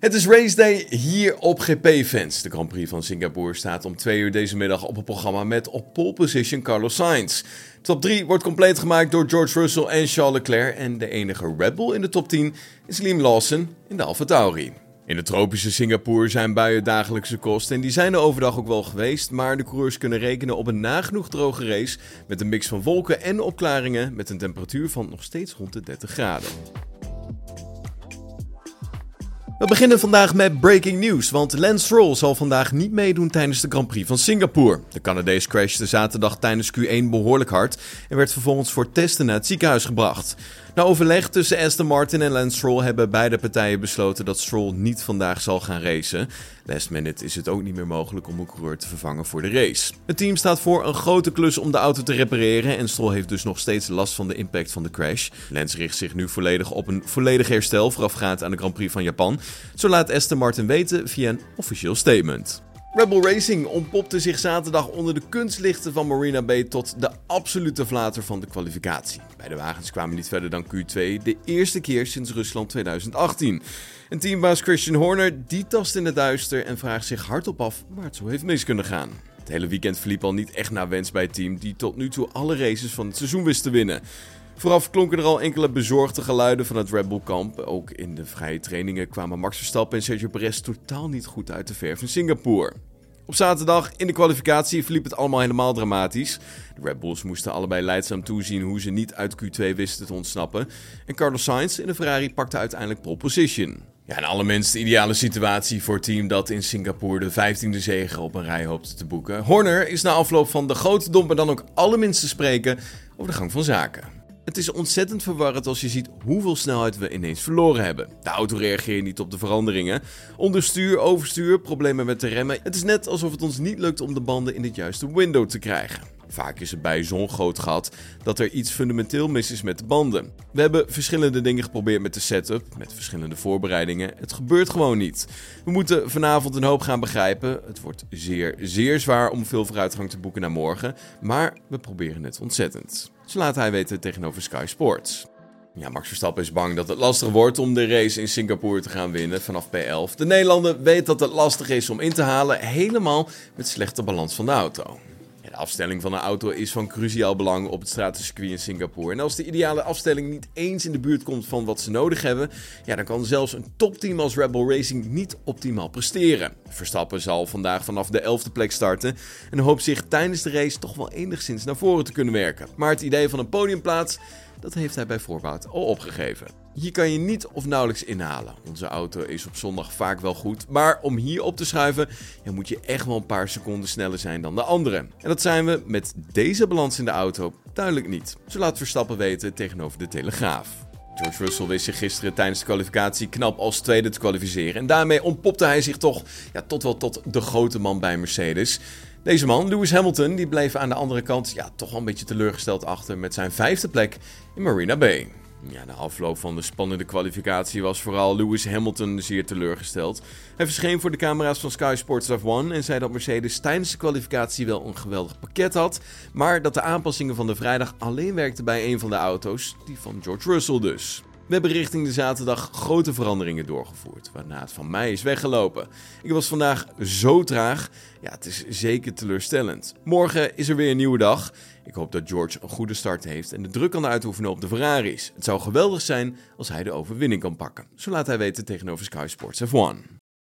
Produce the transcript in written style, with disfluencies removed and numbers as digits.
Het is race day hier op GP-fans. De Grand Prix van Singapore staat om 2 uur deze middag op het programma met op pole position Carlos Sainz. Top 3 wordt compleet gemaakt door George Russell en Charles Leclerc en de enige Red Bull in de top 10 is Liam Lawson in de AlphaTauri. In de tropische Singapore zijn buien dagelijkse kost en die zijn er overdag ook wel geweest, maar de coureurs kunnen rekenen op een nagenoeg droge race met een mix van wolken en opklaringen met een temperatuur van nog steeds rond de 30 graden. We beginnen vandaag met breaking news, want Lance Stroll zal vandaag niet meedoen tijdens de Grand Prix van Singapore. De Canadees crashte zaterdag tijdens Q1 behoorlijk hard en werd vervolgens voor testen naar het ziekenhuis gebracht. Na overleg tussen Aston Martin en Lance Stroll hebben beide partijen besloten dat Stroll niet vandaag zal gaan racen. Last minute is het ook niet meer mogelijk om een coureur te vervangen voor de race. Het team staat voor een grote klus om de auto te repareren en Stroll heeft dus nog steeds last van de impact van de crash. Lance richt zich nu volledig op een volledig herstel voorafgaand aan de Grand Prix van Japan. Zo laat Aston Martin weten via een officieel statement. Red Bull Racing ontpopte zich zaterdag onder de kunstlichten van Marina Bay tot de absolute flater van de kwalificatie. Beide wagens kwamen niet verder dan Q2, de eerste keer sinds Rusland 2018. En teambaas Christian Horner die tast in het duister en vraagt zich hardop af waar het zo heeft mis kunnen gaan. Het hele weekend verliep al niet echt naar wens bij het team die tot nu toe alle races van het seizoen wist te winnen. Vooraf klonken er al enkele bezorgde geluiden van het Red Bull-kamp. Ook in de vrije trainingen kwamen Max Verstappen en Sergio Perez totaal niet goed uit de verf in Singapore. Op zaterdag in de kwalificatie verliep het allemaal helemaal dramatisch. De Red Bulls moesten allebei lijdzaam toezien hoe ze niet uit Q2 wisten te ontsnappen. En Carlos Sainz in de Ferrari pakte uiteindelijk pole position. Ja, en allerminst de ideale situatie voor het team dat in Singapore de 15e zege op een rij hoopte te boeken. Horner is na afloop van de grote domper dan ook allerminst te spreken over de gang van zaken. Het is ontzettend verwarrend als je ziet hoeveel snelheid we ineens verloren hebben. De auto reageert niet op de veranderingen. Onderstuur, overstuur, problemen met de remmen. Het is net alsof het ons niet lukt om de banden in het juiste window te krijgen. Vaak is het bij zo'n groot gat dat er iets fundamenteel mis is met de banden. We hebben verschillende dingen geprobeerd met de setup, met verschillende voorbereidingen. Het gebeurt gewoon niet. We moeten vanavond een hoop gaan begrijpen. Het wordt zeer, zeer zwaar om veel vooruitgang te boeken naar morgen. Maar we proberen het ontzettend. Zo laat hij weten tegenover Sky Sports. Ja, Max Verstappen is bang dat het lastig wordt om de race in Singapore te gaan winnen vanaf P11. De Nederlander weet dat het lastig is om in te halen, helemaal met slechte balans van de auto. De afstelling van een auto is van cruciaal belang op het stratencircuit in Singapore. En als de ideale afstelling niet eens in de buurt komt van wat ze nodig hebben, ja, dan kan zelfs een topteam als Red Bull Racing niet optimaal presteren. Verstappen zal vandaag vanaf de 11e plek starten en hoopt zich tijdens de race toch wel enigszins naar voren te kunnen werken. Maar het idee van een podiumplaats, dat heeft hij bij voorbaat al opgegeven. Hier kan je niet of nauwelijks inhalen. Onze auto is op zondag vaak wel goed, maar om hier op te schuiven, ja, moet je echt wel een paar seconden sneller zijn dan de anderen. En dat zijn we met deze balans in de auto duidelijk niet. Zo laat Verstappen weten tegenover de Telegraaf. George Russell wist zich gisteren tijdens de kwalificatie knap als tweede te kwalificeren. En daarmee ontpopte hij zich toch, ja, tot wel tot de grote man bij Mercedes. Deze man, Lewis Hamilton, die bleef aan de andere kant, ja, toch wel een beetje teleurgesteld achter met zijn 5e plek in Marina Bay. Ja, na afloop van de spannende kwalificatie was vooral Lewis Hamilton zeer teleurgesteld. Hij verscheen voor de camera's van Sky Sports F1 en zei dat Mercedes tijdens de kwalificatie wel een geweldig pakket had, maar dat de aanpassingen van de vrijdag alleen werkten bij een van de auto's, die van George Russell dus. We hebben richting de zaterdag grote veranderingen doorgevoerd, waarna het van mij is weggelopen. Ik was vandaag zo traag. Ja, het is zeker teleurstellend. Morgen is er weer een nieuwe dag. Ik hoop dat George een goede start heeft en de druk kan uitoefenen op de Ferraris. Het zou geweldig zijn als hij de overwinning kan pakken. Zo laat hij weten tegenover Sky Sports F1.